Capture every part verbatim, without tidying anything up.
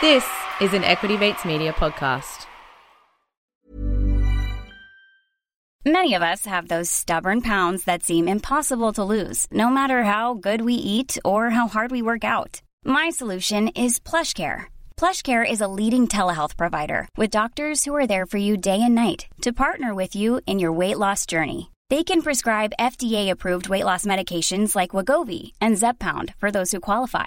This is an Equity Mates Media podcast. Many of us have those stubborn pounds that seem impossible to lose, no matter how good we eat or how hard we work out. My solution is PlushCare. PlushCare is a leading telehealth provider with doctors who are there for you day and night to partner with you in your weight loss journey. They can prescribe F D A-approved weight loss medications like Wegovy and Zepbound for those who qualify.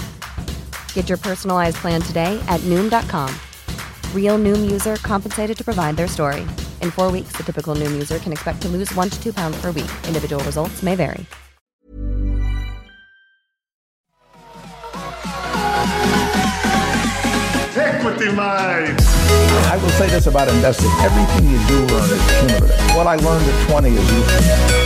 Get your personalized plan today at Noom dot com. Real Noom user compensated to provide their story. In four weeks, the typical Noom user can expect to lose one to two pounds per week. Individual results may vary. Equity Mates. I will say this about investing. Everything you do learn is cumulative. What I learned at twenty is useful.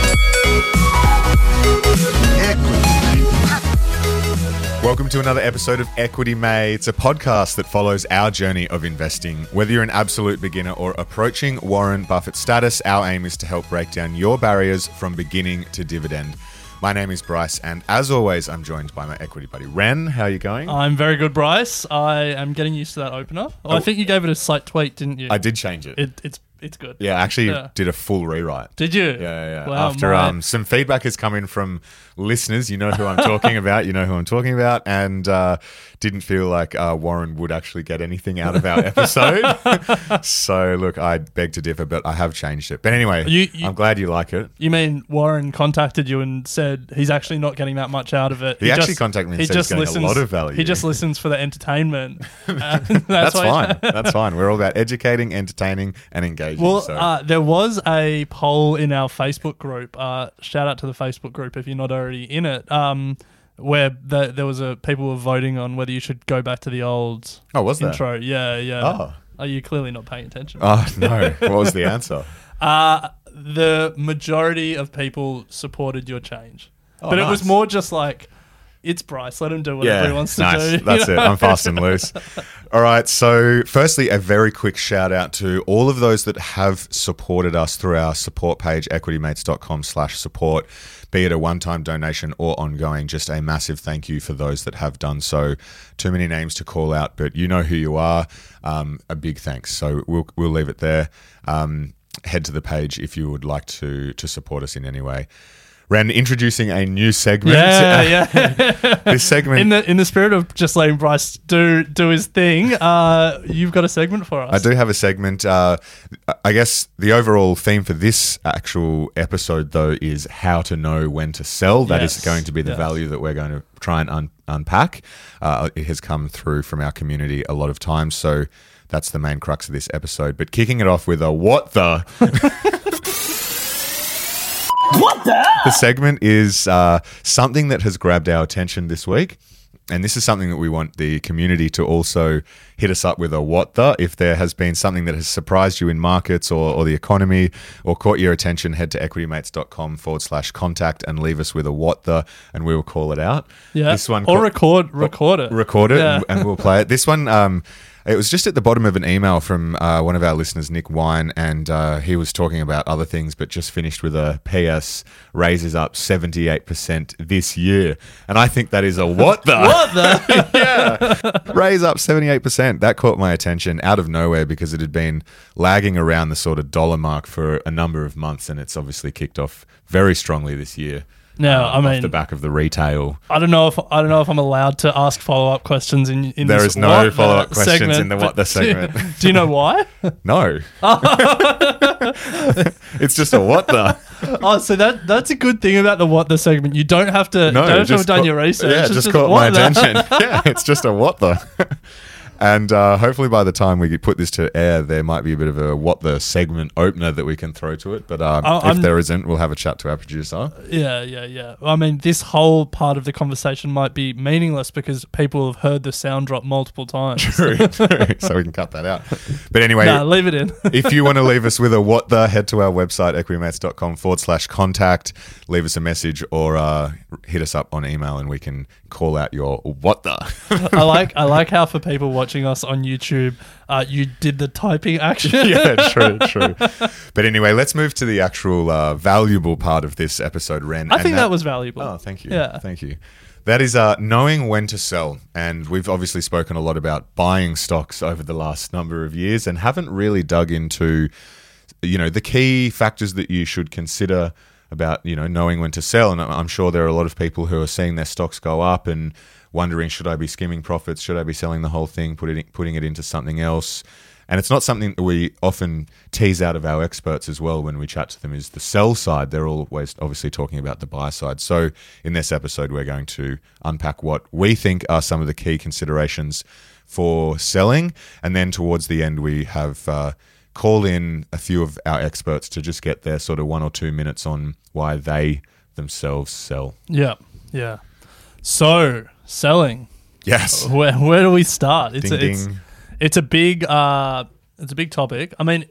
Welcome to another episode of Equity Mates, a podcast that follows our journey of investing. Whether you're an absolute beginner or approaching Warren Buffett status, our aim is to help break down your barriers from beginning to dividend. My name is Bryce, and as always, I'm joined by my equity buddy, Ren. How are you going? I'm very good, Bryce. I am getting used to that opener. Oh, oh, I think you gave it a slight tweak, didn't you? I did change it. it it's it's good. Yeah, I actually yeah. did a full rewrite. Did you? Yeah, yeah, yeah. Wow, After um, some feedback has come in from listeners, you know who I'm talking about, you know who I'm talking about, and uh, didn't feel like uh, Warren would actually get anything out of our episode. So, look, I beg to differ, but I have changed it. But anyway, you, you, I'm glad you like it. You mean Warren contacted you and said he's actually not getting that much out of it? He, he actually just, contacted me and he said just he's listens, getting a lot of value. He just listens for the entertainment. Uh, that's that's fine. That's fine. We're all about educating, entertaining, and engaging. Well, so. uh, there was a poll in our Facebook group. Uh, shout out to the Facebook group if you're not already in it. Um, where the, there was a people were voting on whether you should go back to the old oh, was intro. That? Yeah, yeah. Oh. Oh, you're clearly not paying attention. Oh, no. What was the answer? Uh, the majority of people supported your change. Oh, but nice. It was more just like, it's Bryce. Let him do whatever yeah, he wants to nice. do. That's it. Know? I'm fast and loose. All right. So firstly, a very quick shout out to all of those that have supported us through our support page, equitymates.com slash support, be it a one-time donation or ongoing. Just a massive thank you for those that have done so. Too many names to call out, but you know who you are. Um, a big thanks. So we'll we'll leave it there. Um, head to the page if you would like to to support us in any way. Ren, introducing a new segment. Yeah, yeah. This segment. In the in the spirit of just letting Bryce do do his thing, uh, you've got a segment for us. I do have a segment. Uh, I guess the overall theme for this actual episode, though, is how to know when to sell. That yes. is going to be the yes. value that we're going to try and un- unpack. Uh, it has come through from our community a lot of times, so that's the main crux of this episode. But kicking it off with a what the... What the? The segment is uh, something that has grabbed our attention this week, and this is something that we want the community to also hit us up with a what the. If there has been something that has surprised you in markets or, or the economy or caught your attention, head to equitymates.com forward slash contact and leave us with a what the, and we will call it out. Yeah, this one or ca- record, record it, record it, yeah. and, and we'll play it. This one. Um, It was just at the bottom of an email from uh, one of our listeners, Nick Wine, and uh, he was talking about other things, but just finished with a P S raises up seventy-eight percent this year. And I think that is a what the? What the? Yeah. Raise up seventy-eight percent. That caught my attention out of nowhere because it had been lagging around the sort of dollar mark for a number of months, and it's obviously kicked off very strongly this year. No, um, I mean, off the back of the retail. I don't know if I don't know if I'm allowed to ask follow up questions in. in there this is no follow up questions segment, in the what the segment. Do you, do you know why? No. It's just a what the. Oh, so that that's a good thing about the what the segment. You don't have to. No, you don't have to have done ca- your research. Yeah, it's just, just caught my attention. Yeah, it's just a what the. And uh, hopefully by the time we put this to air, there might be a bit of a what the segment opener that we can throw to it. But um, if there isn't, we'll have a chat to our producer. Yeah, yeah, yeah. I mean, this whole part of the conversation might be meaningless because people have heard the sound drop multiple times. True, true. So we can cut that out. But anyway, nah, leave it in. If you want to leave us with a what the, head to our website, equimates.com forward slash contact. Leave us a message or uh, hit us up on email and we can call out your what the. I like I like how for people watching Watching us on YouTube, uh, you did the typing action. Yeah, true, true. But anyway, let's move to the actual uh, valuable part of this episode, Ren. I and think that, that was valuable. Oh, thank you. Yeah. Thank you. That is uh, knowing when to sell. And we've obviously spoken a lot about buying stocks over the last number of years and haven't really dug into, you know, the key factors that you should consider about, you know, knowing when to sell. And I'm sure there are a lot of people who are seeing their stocks go up and wondering, should I be skimming profits? Should I be selling the whole thing, put it in, putting it into something else? And it's not something that we often tease out of our experts as well when we chat to them is the sell side. They're always obviously talking about the buy side. So in this episode, we're going to unpack what we think are some of the key considerations for selling. And then towards the end, we have uh, called in a few of our experts to just get their sort of one or two minutes on why they themselves sell. Yeah, yeah. So... selling, yes. Where where do we start? It's ding, a, it's, it's a big uh, it's a big topic. I mean,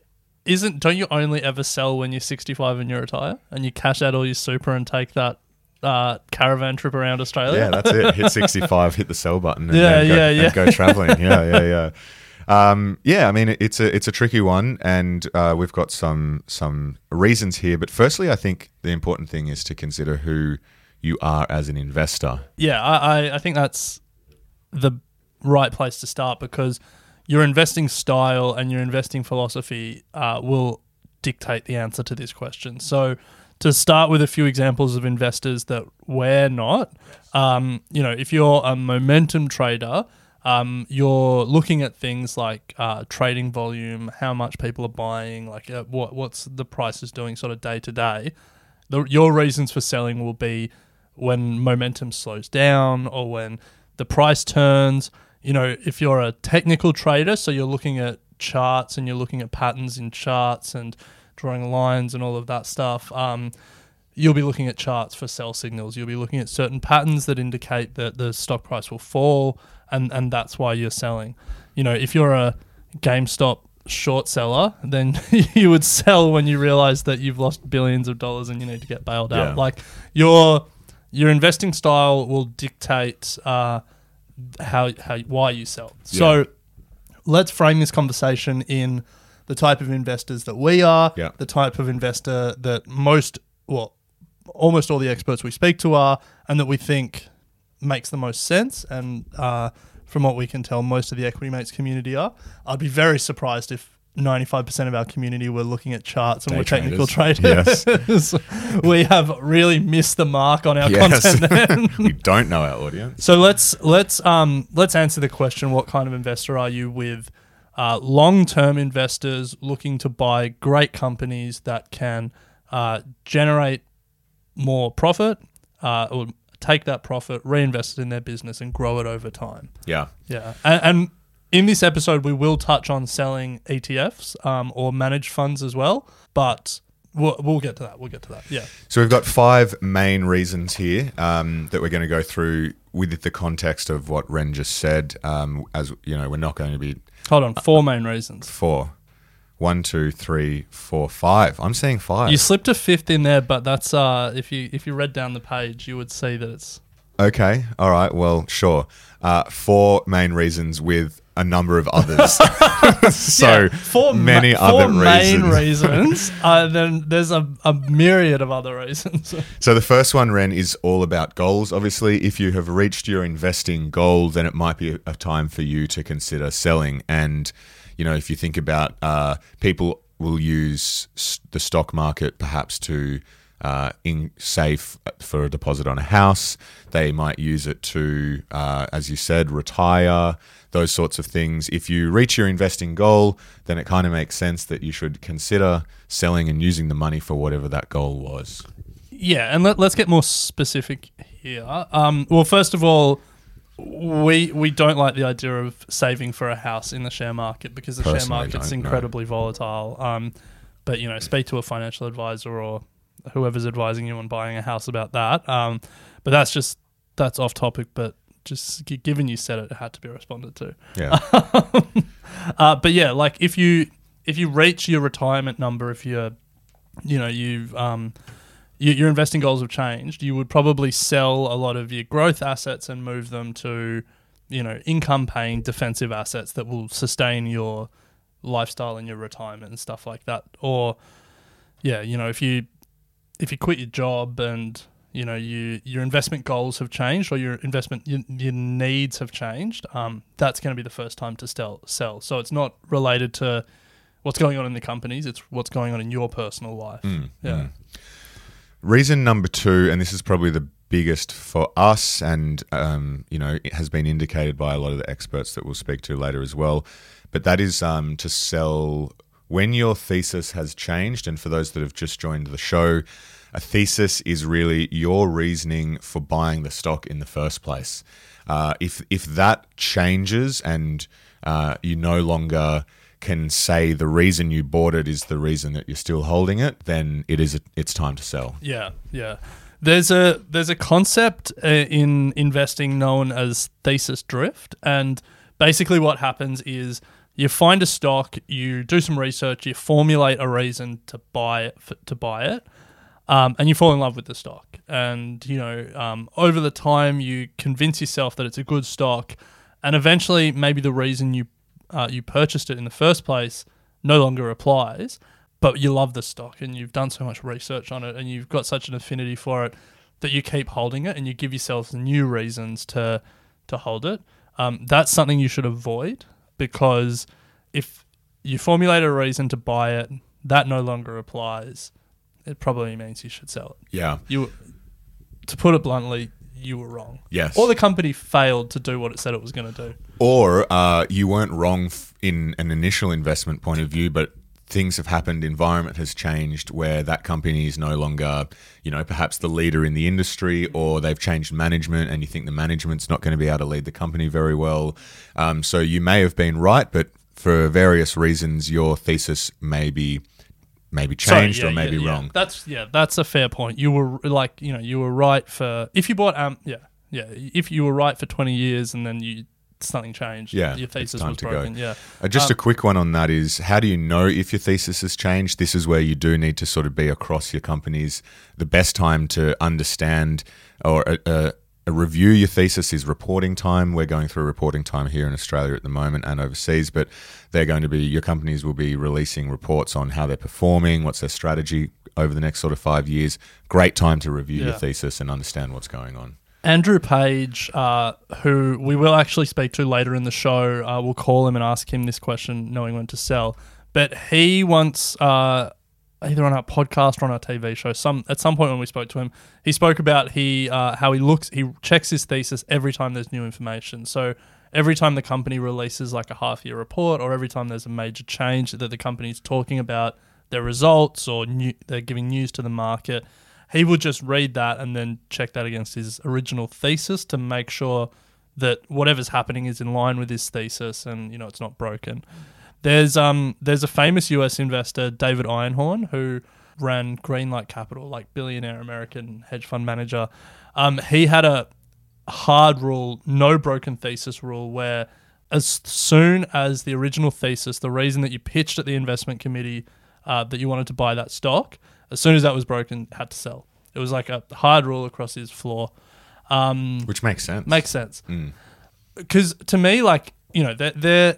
isn't don't you only ever sell when you're sixty-five and you retire and you cash out all your super and take that uh, caravan trip around Australia? Yeah, that's it. Hit sixty-five, hit the sell button. And yeah, go, yeah, yeah. And go traveling. Yeah, yeah, yeah. Um, yeah. I mean, it's a it's a tricky one, and uh, we've got some some reasons here. But firstly, I think the important thing is to consider who you are as an investor. Yeah, I, I think that's the right place to start because your investing style and your investing philosophy uh, will dictate the answer to this question. So to start with a few examples of investors that we're not, um, you know, if you're a momentum trader, um, you're looking at things like uh, trading volume, how much people are buying, like uh, what what's the prices doing sort of day to day. The, your reasons for selling will be when momentum slows down or when the price turns. You know, if you're a technical trader, so you're looking at charts and you're looking at patterns in charts and drawing lines and all of that stuff, um, you'll be looking at charts for sell signals. You'll be looking at certain patterns that indicate that the stock price will fall and, and that's why you're selling. You know, if you're a GameStop short seller, then you would sell when you realize that you've lost billions of dollars and you need to get bailed out. Yeah. Like your your investing style will dictate uh, how how why you sell. Yeah. So let's frame this conversation in the type of investors that we are, yeah. the type of investor that most, well, almost all the experts we speak to are, and that we think makes the most sense and. Uh, From what we can tell, most of the Equity Mates community are. I'd be very surprised if ninety-five percent of our community were looking at charts and Day were technical traders. traders. Yes. We have really missed the mark on our yes. content. We don't know our audience. So let's let's um let's answer the question: what kind of investor are you? With uh, long-term investors looking to buy great companies that can uh, generate more profit uh, or take that profit, reinvest it in their business and grow it over time. Yeah. Yeah. And, and in this episode, we will touch on selling E T Fs um, or managed funds as well, but we'll, we'll get to that. We'll get to that. Yeah. So we've got five main reasons here um, that we're going to go through with the context of what Ren just said. Um, as you know, we're not going to be... Hold on. Four uh, main reasons. Four. One, two, three, four, five. I'm seeing five. You slipped a fifth in there, but that's uh, if you if you read down the page, you would see that it's... Okay. All right. Well, sure. Uh, four main reasons with a number of others. So yeah, four many ma- other four reasons. Four main reasons. Uh, then there's a, a myriad of other reasons. So the first one, Ren, is all about goals. Obviously, if you have reached your investing goal, then it might be a time for you to consider selling. And... you know, if you think about uh, people will use the stock market perhaps to uh, in save for a deposit on a house. They might use it to, uh, as you said, retire, those sorts of things. If you reach your investing goal, then it kind of makes sense that you should consider selling and using the money for whatever that goal was. Yeah, and let, let's get more specific here. Um, well, first of all, We we don't like the idea of saving for a house in the share market because the Personally share market's incredibly no. volatile. Um, but, you know, speak to a financial advisor or whoever's advising you on buying a house about that. Um, but that's just, that's off topic, but just given you said it, it had to be responded to. Yeah. Um, uh, but yeah, like if you if you reach your retirement number, if you're, you know, you've... Um, your investing goals have changed, you would probably sell a lot of your growth assets and move them to, you know, income-paying defensive assets that will sustain your lifestyle and your retirement and stuff like that. Or, yeah, you know, if you if you quit your job and, you know, you your investment goals have changed or your investment your, your needs have changed, um, that's going to be the first time to sell, sell. So it's not related to what's going on in the companies, it's what's going on in your personal life. Mm, yeah. Mm. Reason number two, and this is probably the biggest for us and, um, you know, it has been indicated by a lot of the experts that we'll speak to later as well, but that is um, to sell when your thesis has changed. And for those that have just joined the show, a thesis is really your reasoning for buying the stock in the first place. Uh, if, if that changes and uh, you no longer can say the reason you bought it is the reason that you're still holding it, then it is a, it's time to sell. Yeah, yeah. There's a there's a concept uh, in investing known as thesis drift, and basically what happens is you find a stock, you do some research, you formulate a reason to buy it, for, to buy it, um, and you fall in love with the stock. And you know, um, over the time, you convince yourself that it's a good stock, and eventually, maybe the reason you Uh, you purchased it in the first place no longer applies, but you love the stock and you've done so much research on it and you've got such an affinity for it that you keep holding it and you give yourselves new reasons to to hold it. Um, that's something you should avoid, because if you formulate a reason to buy it that no longer applies, it probably means you should sell it. Yeah. You, to put it bluntly, you were wrong. Yes. Or the company failed to do what it said it was going to do. Or uh, you weren't wrong f- in an initial investment point of view, but things have happened, environment has changed where that company is no longer, you know, perhaps the leader in the industry, or they've changed management and you think the management's not going to be able to lead the company very well. Um, so you may have been right, but for various reasons, your thesis may be maybe changed Sorry, yeah, or maybe yeah, yeah. wrong. That's yeah, that's a fair point. You were like, you know, you were right for if you bought um yeah, yeah, if you were right for twenty years and then you something changed, yeah, your thesis was broken. Go. Yeah. Uh, just um, a quick one on that is, how do you know if your thesis has changed? This is where you do need to sort of be across your companies. The best time to understand or uh, uh, review your thesis is reporting time. We're going through reporting time here in Australia at the moment and overseas, but they're going to be, your companies will be releasing reports on how they're performing, what's their strategy over the next sort of five years. Great time to review yeah. your thesis and understand what's going on. Andrew Page, uh, who we will actually speak to later in the show, uh, we'll call him and ask him this question, knowing when to sell. But he once, uh, either on our podcast or on our T V show, some at some point when we spoke to him, he spoke about he uh, how he looks, he checks his thesis every time there's new information. So every time the company releases like a half-year report, or every time there's a major change that the company's talking about their results or new, they're giving news to the market, he would just read that and then check that against his original thesis to make sure that whatever's happening is in line with his thesis and, you know, it's not broken. There's um there's a famous U S investor, David Einhorn, who ran Greenlight Capital, like billionaire American hedge fund manager. Um, he had a hard rule, no broken thesis rule, where as soon as the original thesis, the reason that you pitched at the investment committee uh, that you wanted to buy that stock, as soon as that was broken, had to sell. It was like a hard rule across his floor. Um, Which makes sense. Makes sense. Because mm. to me, like, you know, they're, they're,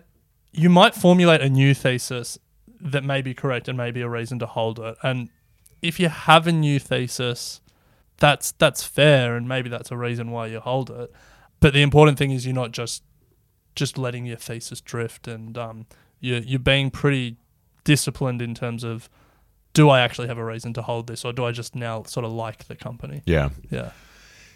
you might formulate a new thesis that may be correct and may be a reason to hold it. And if you have a new thesis, that's that's fair, and maybe that's a reason why you hold it. But the important thing is you're not just just letting your thesis drift, and um, you're, you're being pretty disciplined in terms of, do I actually have a reason to hold this, or do I just now sort of like the company? Yeah. Yeah.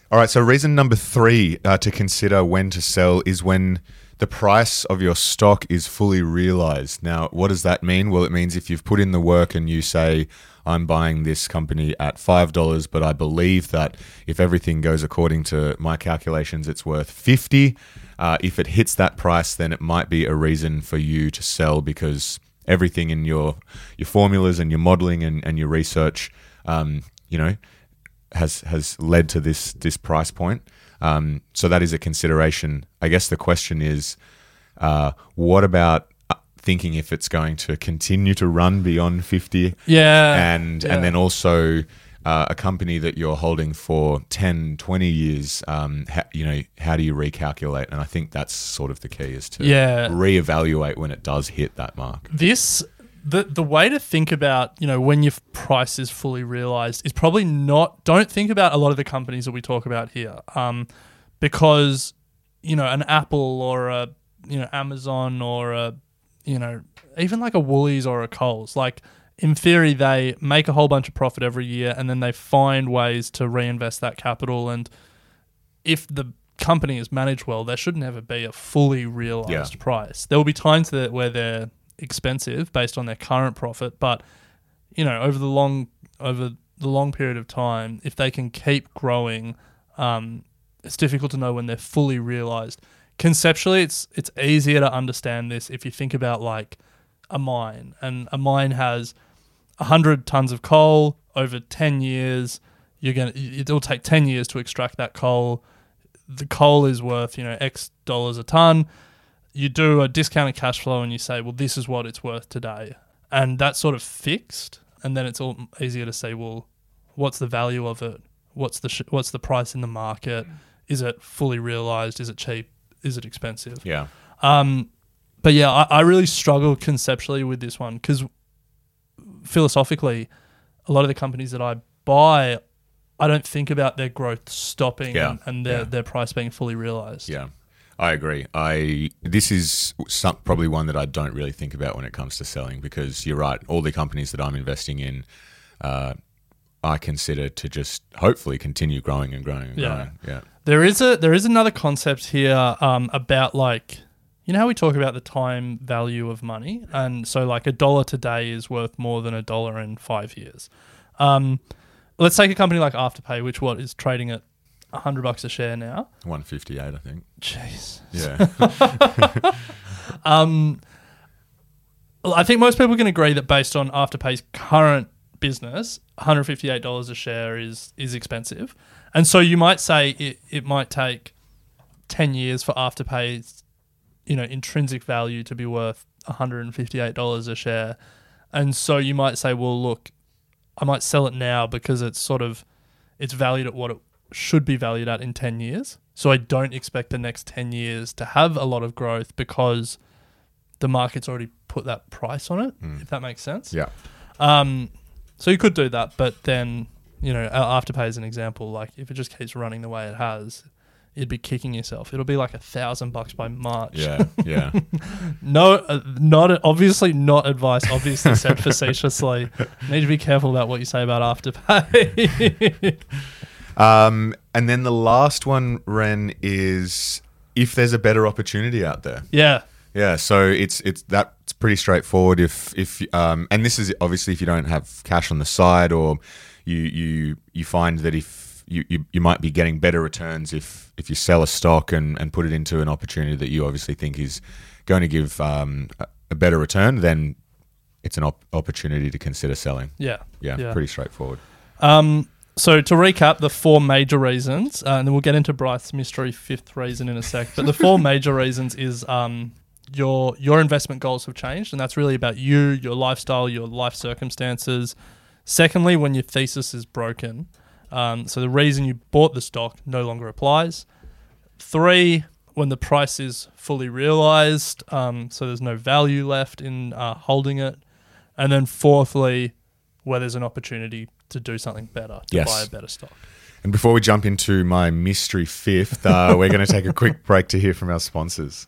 All right. So reason number three uh, to consider when to sell is when the price of your stock is fully realized. Now, what does that mean? Well, it means if you've put in the work and you say, I'm buying this company at five dollars, but I believe that if everything goes according to my calculations, it's worth fifty dollars. Uh, if it hits that price, then it might be a reason for you to sell, because everything in your your formulas and your modeling and, and your research, um, you know, has has led to this this price point. Um, so that is a consideration. I guess the question is, uh, what about thinking if it's going to continue to run beyond fifty? Yeah. And yeah. and then also uh, a company that you're holding for ten, twenty years, um, ha- you know, how do you recalculate? And I think that's sort of the key, is to yeah. reevaluate when it does hit that mark. This, the the way to think about, you know, when your price is fully realized is probably not, don't think about a lot of the companies that we talk about here, um, because, you know, an Apple or a, you know, Amazon or a, you know, even like a Woolies or a Coles, like in theory, they make a whole bunch of profit every year and then they find ways to reinvest that capital. And if the company is managed well, there should never be a fully realized yeah. price. There will be times that where they're expensive based on their current profit, but, you know, over the long, over the long period of time, if they can keep growing, um, it's difficult to know when they're fully realized. Conceptually, it's it's easier to understand this if you think about like a mine, and a mine has one hundred tons of coal over ten years. You're gonna it'll take ten years to extract that coal. The coal is worth, you know, X dollars a ton. You do a discounted cash flow and you say, well, this is what it's worth today, and that's sort of fixed. And then it's all easier to say, well, what's the value of it? What's the sh- what's the price in the market? Is it fully realized? Is it cheap? Is it expensive? Yeah. Um, but yeah, I, I really struggle conceptually with this one, because philosophically, a lot of the companies that I buy, I don't think about their growth stopping yeah. and, and their, yeah. their price being fully realized. Yeah, I agree. I this is some, probably one that I don't really think about when it comes to selling, because you're right. All the companies that I'm investing in, uh, I consider to just hopefully continue growing and growing and yeah. growing. Yeah. There is a there is another concept here um, about, like, you know how we talk about the time value of money, and so like a dollar today is worth more than a dollar in five years. Um, let's take a company like Afterpay, which what is trading at a hundred bucks a share now. One fifty eight, I think. Jeez. Yeah. um, I think most people can agree that based on Afterpay's current business, one hundred fifty eight dollars a share is is expensive. And so you might say it, it might take ten years for Afterpay's, you know, intrinsic value to be worth one hundred fifty-eight dollars a share. And so you might say, well, look, I might sell it now because it's sort of, it's valued at what it should be valued at in ten years. So I don't expect the next ten years to have a lot of growth because the market's already put that price on it, mm. if that makes sense. Yeah. Um, so you could do that, but then... You know, Afterpay is an example. Like, if it just keeps running the way it has, you'd be kicking yourself. It'll be like a thousand bucks by March. Yeah, yeah. no, uh, not obviously not advice. Obviously said facetiously. Need to be careful about what you say about Afterpay. um, and then the last one, Ren, is if there's a better opportunity out there. Yeah. Yeah, so it's it's that's pretty straightforward. If if um, and this is obviously if you don't have cash on the side, or you you you find that if you, you, you might be getting better returns if, if you sell a stock and, and put it into an opportunity that you obviously think is going to give um, a better return, then it's an op- opportunity to consider selling. Yeah, yeah, yeah. Pretty straightforward. Um, so to recap, the four major reasons, uh, and then we'll get into Bryce's mystery fifth reason in a sec. But the four major reasons is. Um, Your your investment goals have changed, and that's really about you, your lifestyle, your life circumstances. Secondly, when your thesis is broken. Um, so the reason you bought the stock no longer applies. Three, when the price is fully realized, um, so there's no value left in uh, holding it. And then fourthly, where there's an opportunity to do something better, to yes. buy a better stock. And before we jump into my mystery fifth, uh, we're going to take a quick break to hear from our sponsors.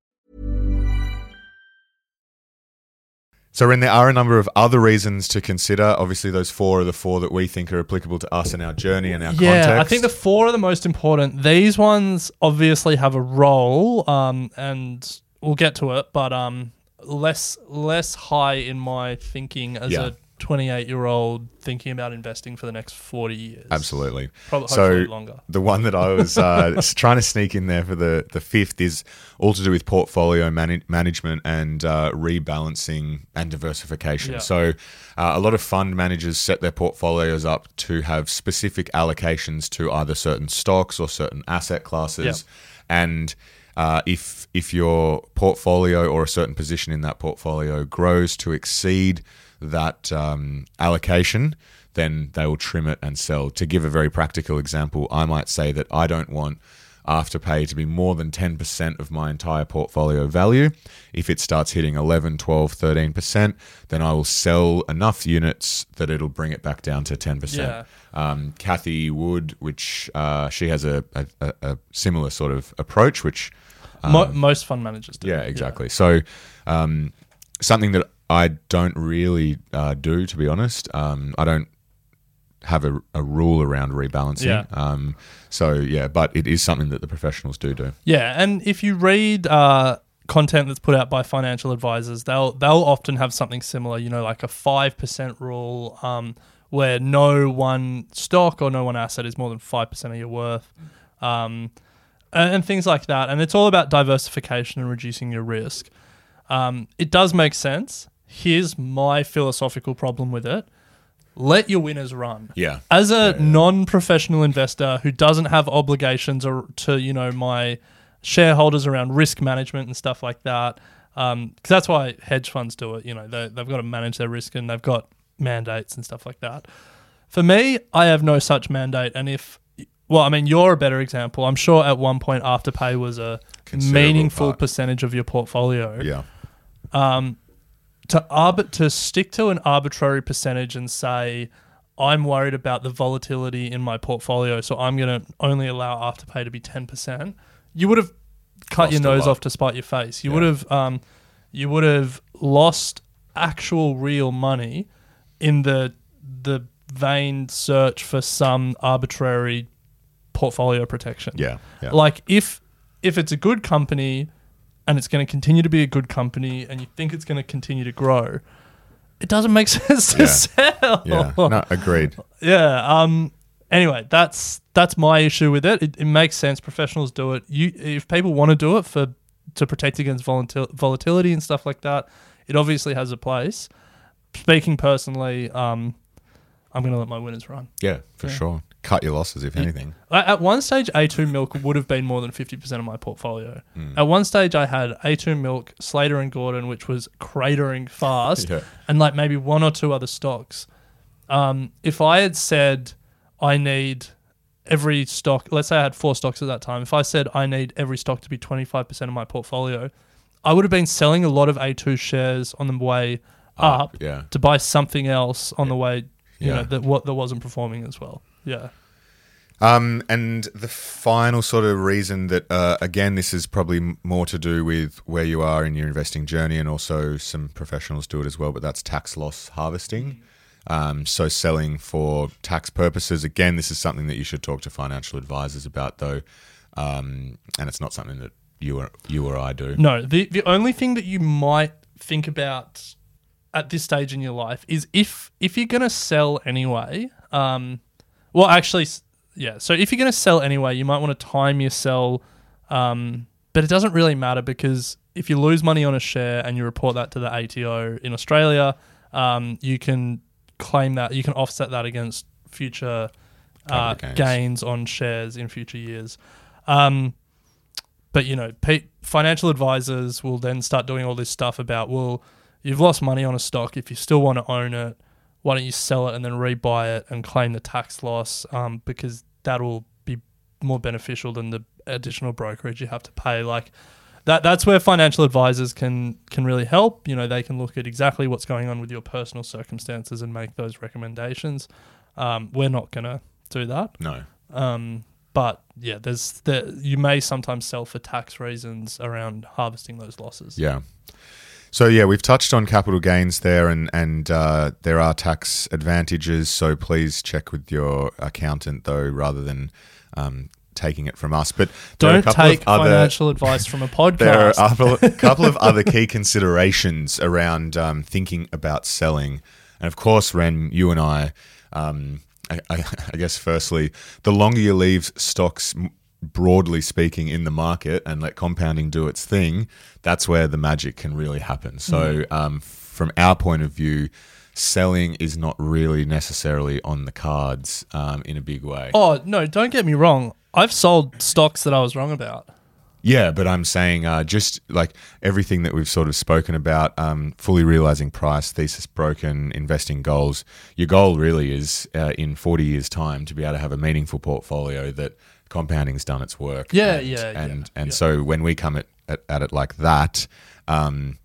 So, Ren, there are a number of other reasons to consider. Obviously, those four are the four that we think are applicable to us and our journey and our yeah, context. Yeah, I think the four are the most important. These ones obviously have a role, um, and we'll get to it, but um, less less high in my thinking as yeah. a twenty-eight-year-old thinking about investing for the next forty years. Absolutely. Probably so longer. The one that I was uh, trying to sneak in there for the, the fifth is all to do with portfolio man- management and uh, rebalancing and diversification. Yeah. So uh, a lot of fund managers set their portfolios up to have specific allocations to either certain stocks or certain asset classes. Yeah. And uh, if if your portfolio or a certain position in that portfolio grows to exceed that um, allocation, then they will trim it and sell. To give a very practical example, I might say that I don't want Afterpay to be more than ten percent of my entire portfolio value. If it starts hitting eleven, twelve, thirteen percent, then I will sell enough units that it'll bring it back down to ten percent. Yeah. Um, Cathie Wood, which uh, she has a, a, a similar sort of approach, which... Um, Mo- most fund managers do. Yeah, exactly. Yeah. So um, something that I don't really uh, do, to be honest. Um, I don't have a, a rule around rebalancing. Yeah. Um, so, yeah, but it is something that the professionals do do. Yeah, and if you read uh, content that's put out by financial advisors, they'll they'll often have something similar, you know, like a five percent rule um, where no one stock or no one asset is more than five percent of your worth um, and, and things like that. And it's all about diversification and reducing your risk. Um, it does make sense. Here's my philosophical problem with it. Let your winners run. Yeah. As a yeah, yeah. non-professional investor who doesn't have obligations or to, you know, my shareholders around risk management and stuff like that, um, because that's why hedge funds do it. You know, they, they've got to manage their risk and they've got mandates and stuff like that. For me, I have no such mandate. And if, well, I mean, you're a better example. I'm sure at one point Afterpay was a meaningful part. percentage of your portfolio. Yeah. Um. To arbit- to stick to an arbitrary percentage and say, I'm worried about the volatility in my portfolio, so I'm going to only allow Afterpay to be ten percent, you would have cut your nose off to spite your face. You yeah. would have um, you would have lost actual real money in the the vain search for some arbitrary portfolio protection. Yeah, yeah. Like if if it's a good company and it's going to continue to be a good company, and you think it's going to continue to grow, it doesn't make sense to yeah. sell. Yeah, no, agreed. yeah. Um. Anyway, that's that's my issue with it. It, it makes sense. Professionals do it. You, if people want to do it for to protect against volatil- volatility and stuff like that, it obviously has a place. Speaking personally, um, I'm going to let my winners run. Yeah, for yeah. sure. Cut your losses, if anything. At one stage, A two Milk would have been more than fifty percent of my portfolio. Mm. At one stage, I had A two Milk, Slater and Gordon, which was cratering fast, yeah. and like maybe one or two other stocks. Um, if I had said I need every stock, let's say I had four stocks at that time, if I said I need every stock to be twenty-five percent of my portfolio, I would have been selling a lot of A two shares on the way up, up yeah. to buy something else on yeah. the way you yeah. know, that what that wasn't performing as well. Yeah. Um, and the final sort of reason that, uh, again, this is probably more to do with where you are in your investing journey, and also some professionals do it as well, but that's tax loss harvesting. Um, so selling for tax purposes. Again, this is something that you should talk to financial advisors about, though, um, and it's not something that you or, you or I do. No, the, the only thing that you might think about at this stage in your life is if, if you're going to sell anyway... Um, Well, actually, yeah. So if you're going to sell anyway, you might want to time your sell, um, but it doesn't really matter because if you lose money on a share and you report that to the A T O in Australia, um, you can claim that, you can offset that against future uh, gains. gains on shares in future years. Um, but, you know, pe- financial advisors will then start doing all this stuff about, well, you've lost money on a stock. If you still want to own it, why don't you sell it and then rebuy it and claim the tax loss, um, because that'll be more beneficial than the additional brokerage you have to pay. Like that, that's where financial advisors can can really help. You know, they can look at exactly what's going on with your personal circumstances and make those recommendations. Um, we're not going to do that. No. Um, but yeah, there's there, you may sometimes sell for tax reasons around harvesting those losses. Yeah. So yeah, we've touched on capital gains there, and and uh, there are tax advantages. So please check with your accountant though, rather than um, taking it from us. But don't take other, financial advice from a podcast. There are a couple of other key considerations around um, thinking about selling, and of course, Ren, you and I, um, I, I, I guess, firstly, the longer you leave stocks, broadly speaking, in the market and let compounding do its thing, that's where the magic can really happen. So um, from our point of view, selling is not really necessarily on the cards um, in a big way. Oh, no, don't get me wrong. I've sold stocks that I was wrong about. Yeah, but I'm saying uh, just like everything that we've sort of spoken about, um, fully realizing price, thesis broken, investing goals. Your goal really is uh, in forty years' time to be able to have a meaningful portfolio that compounding's done its work. Yeah, and, yeah, and, yeah. And yeah. So when we come at, at, at it like that, um,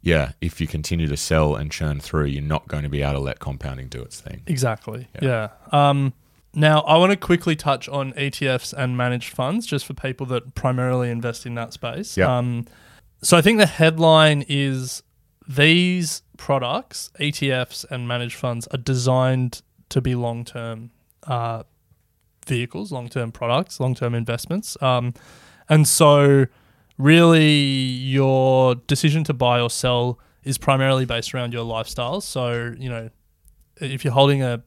yeah, if you continue to sell and churn through, you're not going to be able to let compounding do its thing. Exactly, yeah. yeah. Um, now, I want to quickly touch on E T Fs and managed funds just for people that primarily invest in that space. Yeah. Um, so I think the headline is these products, E T Fs and managed funds, are designed to be long-term uh vehicles, long-term products, long-term investments. Um, and so really your decision to buy or sell is primarily based around your lifestyle. So, you know, if you're holding a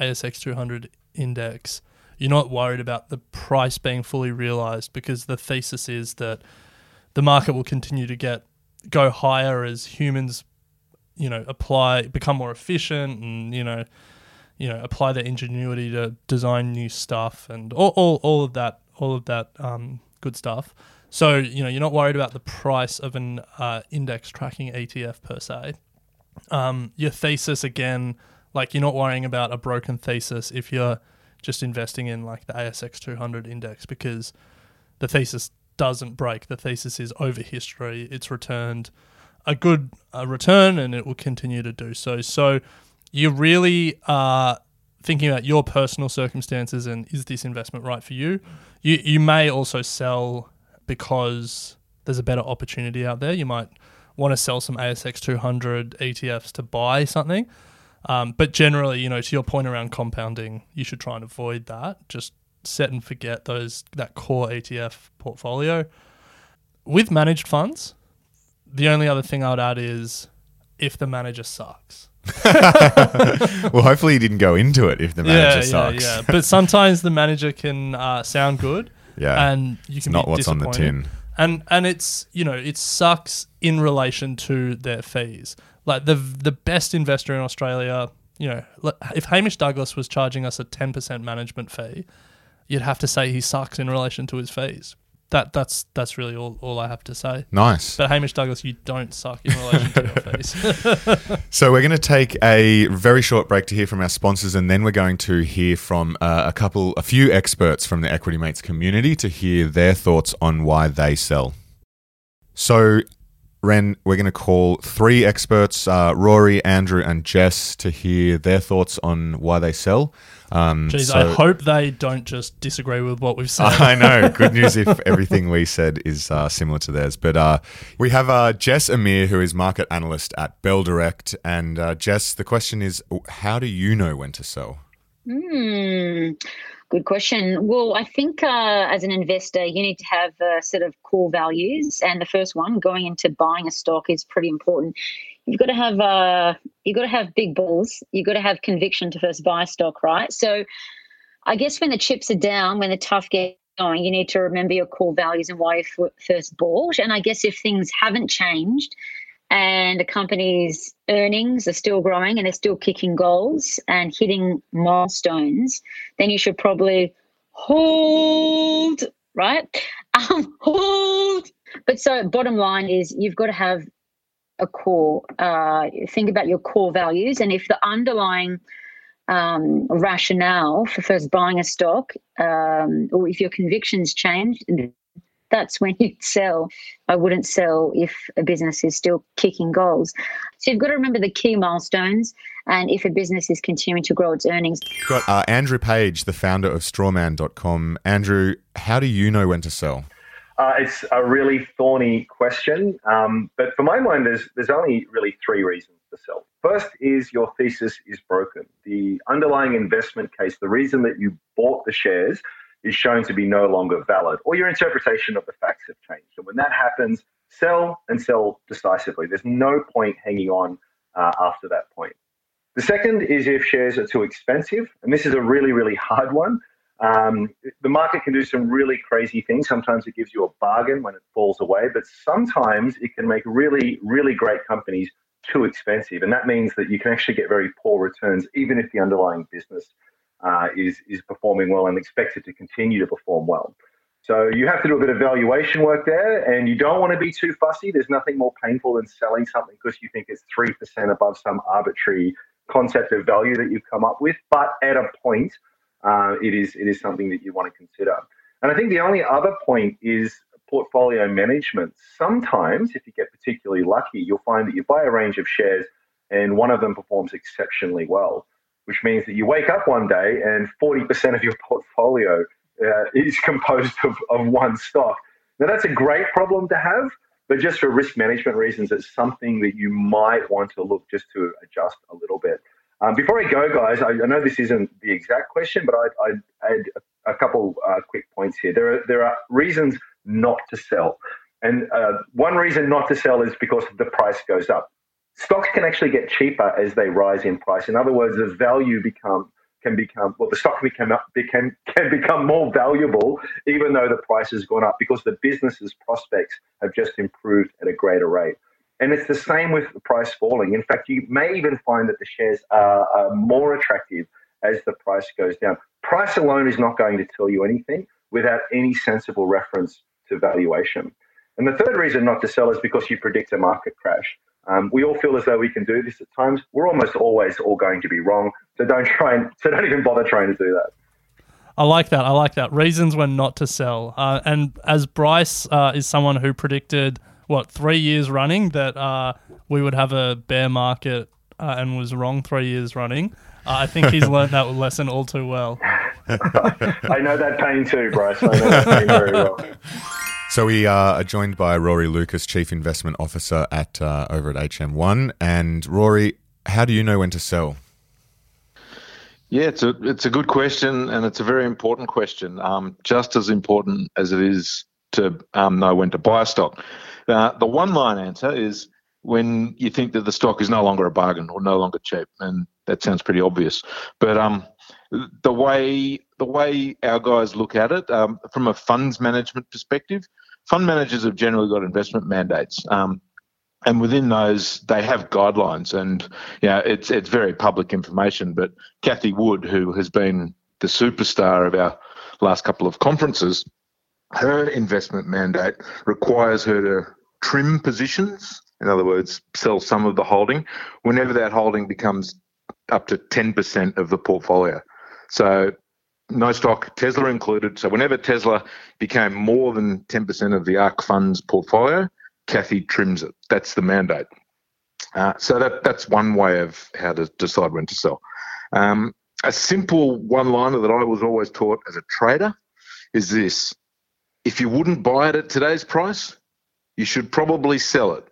A S X two hundred index, you're not worried about the price being fully realized because the thesis is that the market will continue to get go higher as humans, you know, apply, become more efficient and, you know, you know, apply their ingenuity to design new stuff and all, all, all of that, all of that um, good stuff. So, you know, you're not worried about the price of an uh, index tracking E T F per se. Um, your thesis, again, like you're not worrying about a broken thesis if you're just investing in like the A S X two hundred index because the thesis doesn't break. The thesis is over history. It's returned a good uh, return and it will continue to do so. So, you really are thinking about your personal circumstances and is this investment right for you? You you may also sell because there's a better opportunity out there. You might want to sell some A S X two hundred E T Fs to buy something. Um, but generally, you know, to your point around compounding, you should try and avoid that. Just set and forget those that core E T F portfolio. With managed funds, the only other thing I would add is if the manager sucks. Well, hopefully you didn't go into it if the manager yeah, sucks. Yeah, yeah. But sometimes the manager can uh, sound good. Yeah. And you can be disappointed. It's not what's on the tin. And and it's, you know, it sucks in relation to their fees. Like the the best investor in Australia, you know, if Hamish Douglass was charging us a ten percent management fee, you'd have to say he sucks in relation to his fees. That that's that's really all, all I have to say. Nice. But Hamish Douglass, you don't suck in relation to your face. So we're going to take a very short break to hear from our sponsors, and then we're going to hear from uh, a couple, a few experts from the Equity Mates community to hear their thoughts on why they sell. So, Ren, we're going to call three experts, uh, Rory, Andrew, and Jess, to hear their thoughts on why they sell. Um, Jeez, so, I hope they don't just disagree with what we've said. I know. Good news if everything we said is uh, similar to theirs. But uh, we have uh, Jess Amir, who is market analyst at Bell Direct. And uh, Jess, the question is, how do you know when to sell? Mm, good question. Well, I think uh, as an investor, you need to have a set of core values. And the first one, going into buying a stock, is pretty important. You've got to have uh, you've got to have big balls. You've got to have conviction to first buy stock, right? So I guess when the chips are down, when the tough get going, you need to remember your core values and why you first bought. And I guess if things haven't changed and a company's earnings are still growing and they're still kicking goals and hitting milestones, then you should probably hold, right? Um, hold. But so bottom line is you've got to have a core. Uh, think about your core values, and if the underlying um, rationale for first buying a stock, um, or if your convictions change, that's when you'd sell. I wouldn't sell if a business is still kicking goals. So you've got to remember the key milestones and if a business is continuing to grow its earnings. We've got uh, Andrew Page, the founder of strawman dot com. Andrew, how do you know when to sell? Uh, it's a really thorny question, um, but for my mind, there's there's only really three reasons to sell. First is your thesis is broken. The underlying investment case, the reason that you bought the shares, is shown to be no longer valid, or your interpretation of the facts have changed. And when that happens, sell, and sell decisively. There's no point hanging on uh, after that point. The second is if shares are too expensive, and this is a really, really hard one. Um, the market can do some really crazy things. Sometimes it gives you a bargain when it falls away, but sometimes it can make really, really great companies too expensive. And that means that you can actually get very poor returns, even if the underlying business uh, is, is performing well and expected to continue to perform well. So you have to do a bit of valuation work there, and you don't want to be too fussy. There's nothing more painful than selling something because you think it's three percent above some arbitrary concept of value that you've come up with, but at a point, Uh, it is it is something that you want to consider. And I think the only other point is portfolio management. Sometimes, if you get particularly lucky, you'll find that you buy a range of shares and one of them performs exceptionally well, which means that you wake up one day and forty percent of your portfolio uh, is composed of, of one stock. Now, that's a great problem to have, but just for risk management reasons, it's something that you might want to look just to adjust a little bit. Um, before I go, guys, I, I know this isn't the exact question, but I'd, I'd add a, a couple uh, quick points here. There are there are reasons not to sell. And uh, one reason not to sell is because the price goes up. Stocks can actually get cheaper as they rise in price. In other words, the value become can become, well, the stock become up, become, can become more valuable even though the price has gone up because the business's prospects have just improved at a greater rate. And it's the same with the price falling. In fact, you may even find that the shares are, are more attractive as the price goes down. Price alone is not going to tell you anything without any sensible reference to valuation. And the third reason not to sell is because you predict a market crash. Um, we all feel as though we can do this at times. We're almost always all going to be wrong. So don't try and so don't even bother trying to do that. I like that. I like that. Reasons when not to sell. Uh, and as Bryce uh, is someone who predicted, what, three years running that uh, we would have a bear market uh, and was wrong three years running. Uh, I think he's learned that lesson all too well. I know that pain too, Bryce. I know that pain very well. So we uh, are joined by Rory Lucas, Chief Investment Officer at uh, over at H M one. And Rory, how do you know when to sell? Yeah, it's a, it's a good question, and it's a very important question, um, just as important as it is to um, know when to buy stock. Uh, the one-line answer is when you think that the stock is no longer a bargain or no longer cheap, and that sounds pretty obvious. But um, the way the way our guys look at it, um, from a funds management perspective, fund managers have generally got investment mandates, um, and within those they have guidelines. And yeah, you know, it's it's very public information. But Cathie Wood, who has been the superstar of our last couple of conferences, her investment mandate requires her to trim positions, in other words, sell some of the holding, whenever that holding becomes up to ten percent of the portfolio. So no stock, Tesla included. So whenever Tesla became more than ten percent of the ARK fund's portfolio, Cathie trims it. That's the mandate. Uh, so that that's one way of how to decide when to sell. Um, a simple one-liner that I was always taught as a trader is this. If you wouldn't buy it at today's price, you should probably sell it.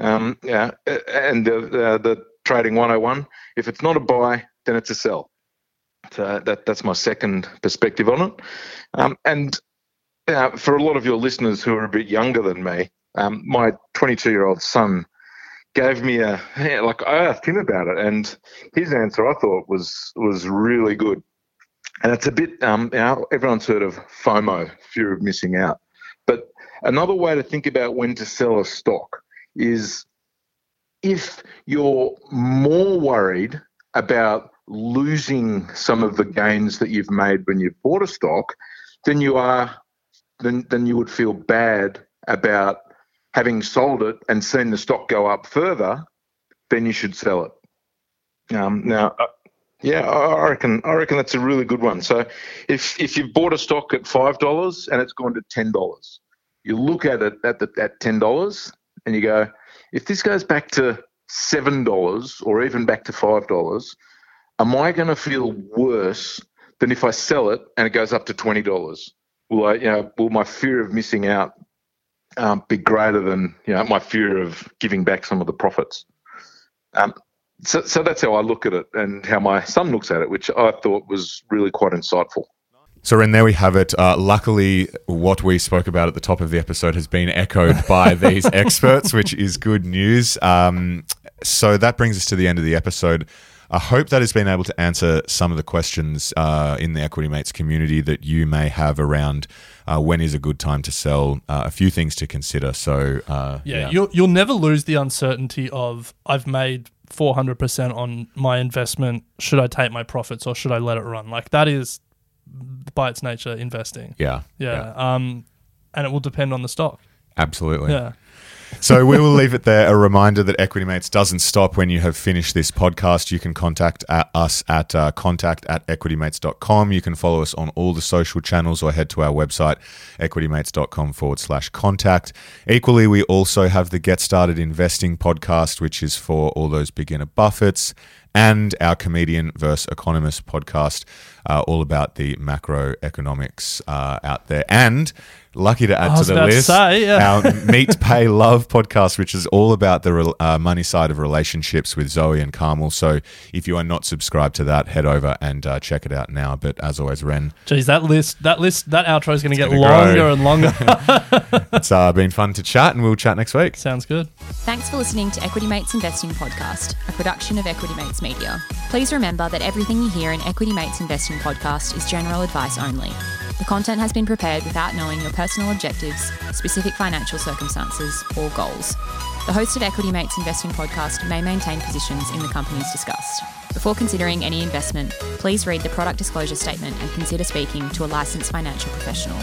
Um, yeah, and the, uh, the trading one oh one, if it's not a buy, then it's a sell. So that, that's my second perspective on it. Um, and uh, for a lot of your listeners who are a bit younger than me, um, my twenty-two-year-old son gave me a, yeah, like I asked him about it, and his answer I thought was was really good. And it's a bit, um, you know, everyone's heard of FOMO, fear of missing out. But another way to think about when to sell a stock is if you're more worried about losing some of the gains that you've made when you've bought a stock, then you are, then then you would feel bad about having sold it and seen the stock go up further, then you should sell it. Um, now, uh, yeah, I reckon I reckon that's a really good one. So, if if you've bought a stock at five dollars and it's gone to ten dollars, you look at it at the, at ten dollars and you go, if this goes back to seven dollars or even back to five dollars, am I going to feel worse than if I sell it and it goes up to twenty dollars? Will I, you know, will my fear of missing out um, be greater than, you know, my fear of giving back some of the profits? Um, so, so that's how I look at it and how my son looks at it, which I thought was really quite insightful. So, Ren, there we have it. Uh, luckily, what we spoke about at the top of the episode has been echoed by these experts, which is good news. Um, so that brings us to the end of the episode. I hope that has been able to answer some of the questions uh, in the Equity Mates community that you may have around uh, when is a good time to sell, uh, a few things to consider. So uh, yeah, yeah. You'll, you'll never lose the uncertainty of I've made four hundred percent on my investment. Should I take my profits or should I let it run? Like that is by its nature investing. Yeah. Yeah. yeah. Um, and it will depend on the stock. Absolutely. Yeah. So we will leave it there. A reminder that Equity Mates doesn't stop when you have finished this podcast. You can contact at us at uh, contact at equitymates dot com. You can follow us on all the social channels or head to our website, equitymates.com forward slash contact. Equally, we also have the Get Started Investing podcast, which is for all those beginner Buffets, and our Comedian versus Economist podcast, uh, all about the macroeconomics uh, out there. And lucky to add to the list, to say, yeah. our Meet, Pay, Love podcast, which is all about the uh, money side of relationships with Zoe and Carmel. So if you are not subscribed to that, head over and uh, check it out now. But as always, Ren. Geez, that list, that list, that outro is going to get longer grow. and longer. It's uh, been fun to chat, and we'll chat next week. Sounds good. Thanks for listening to Equity Mates Investing Podcast, a production of Equity Mates Media. Please remember that everything you hear in Equity Mates Investing Podcast is general advice only. The content has been prepared without knowing your personal objectives, specific financial circumstances, or goals. The host of Equity Mates Investing Podcast may maintain positions in the companies discussed. Before considering any investment, please read the product disclosure statement and consider speaking to a licensed financial professional.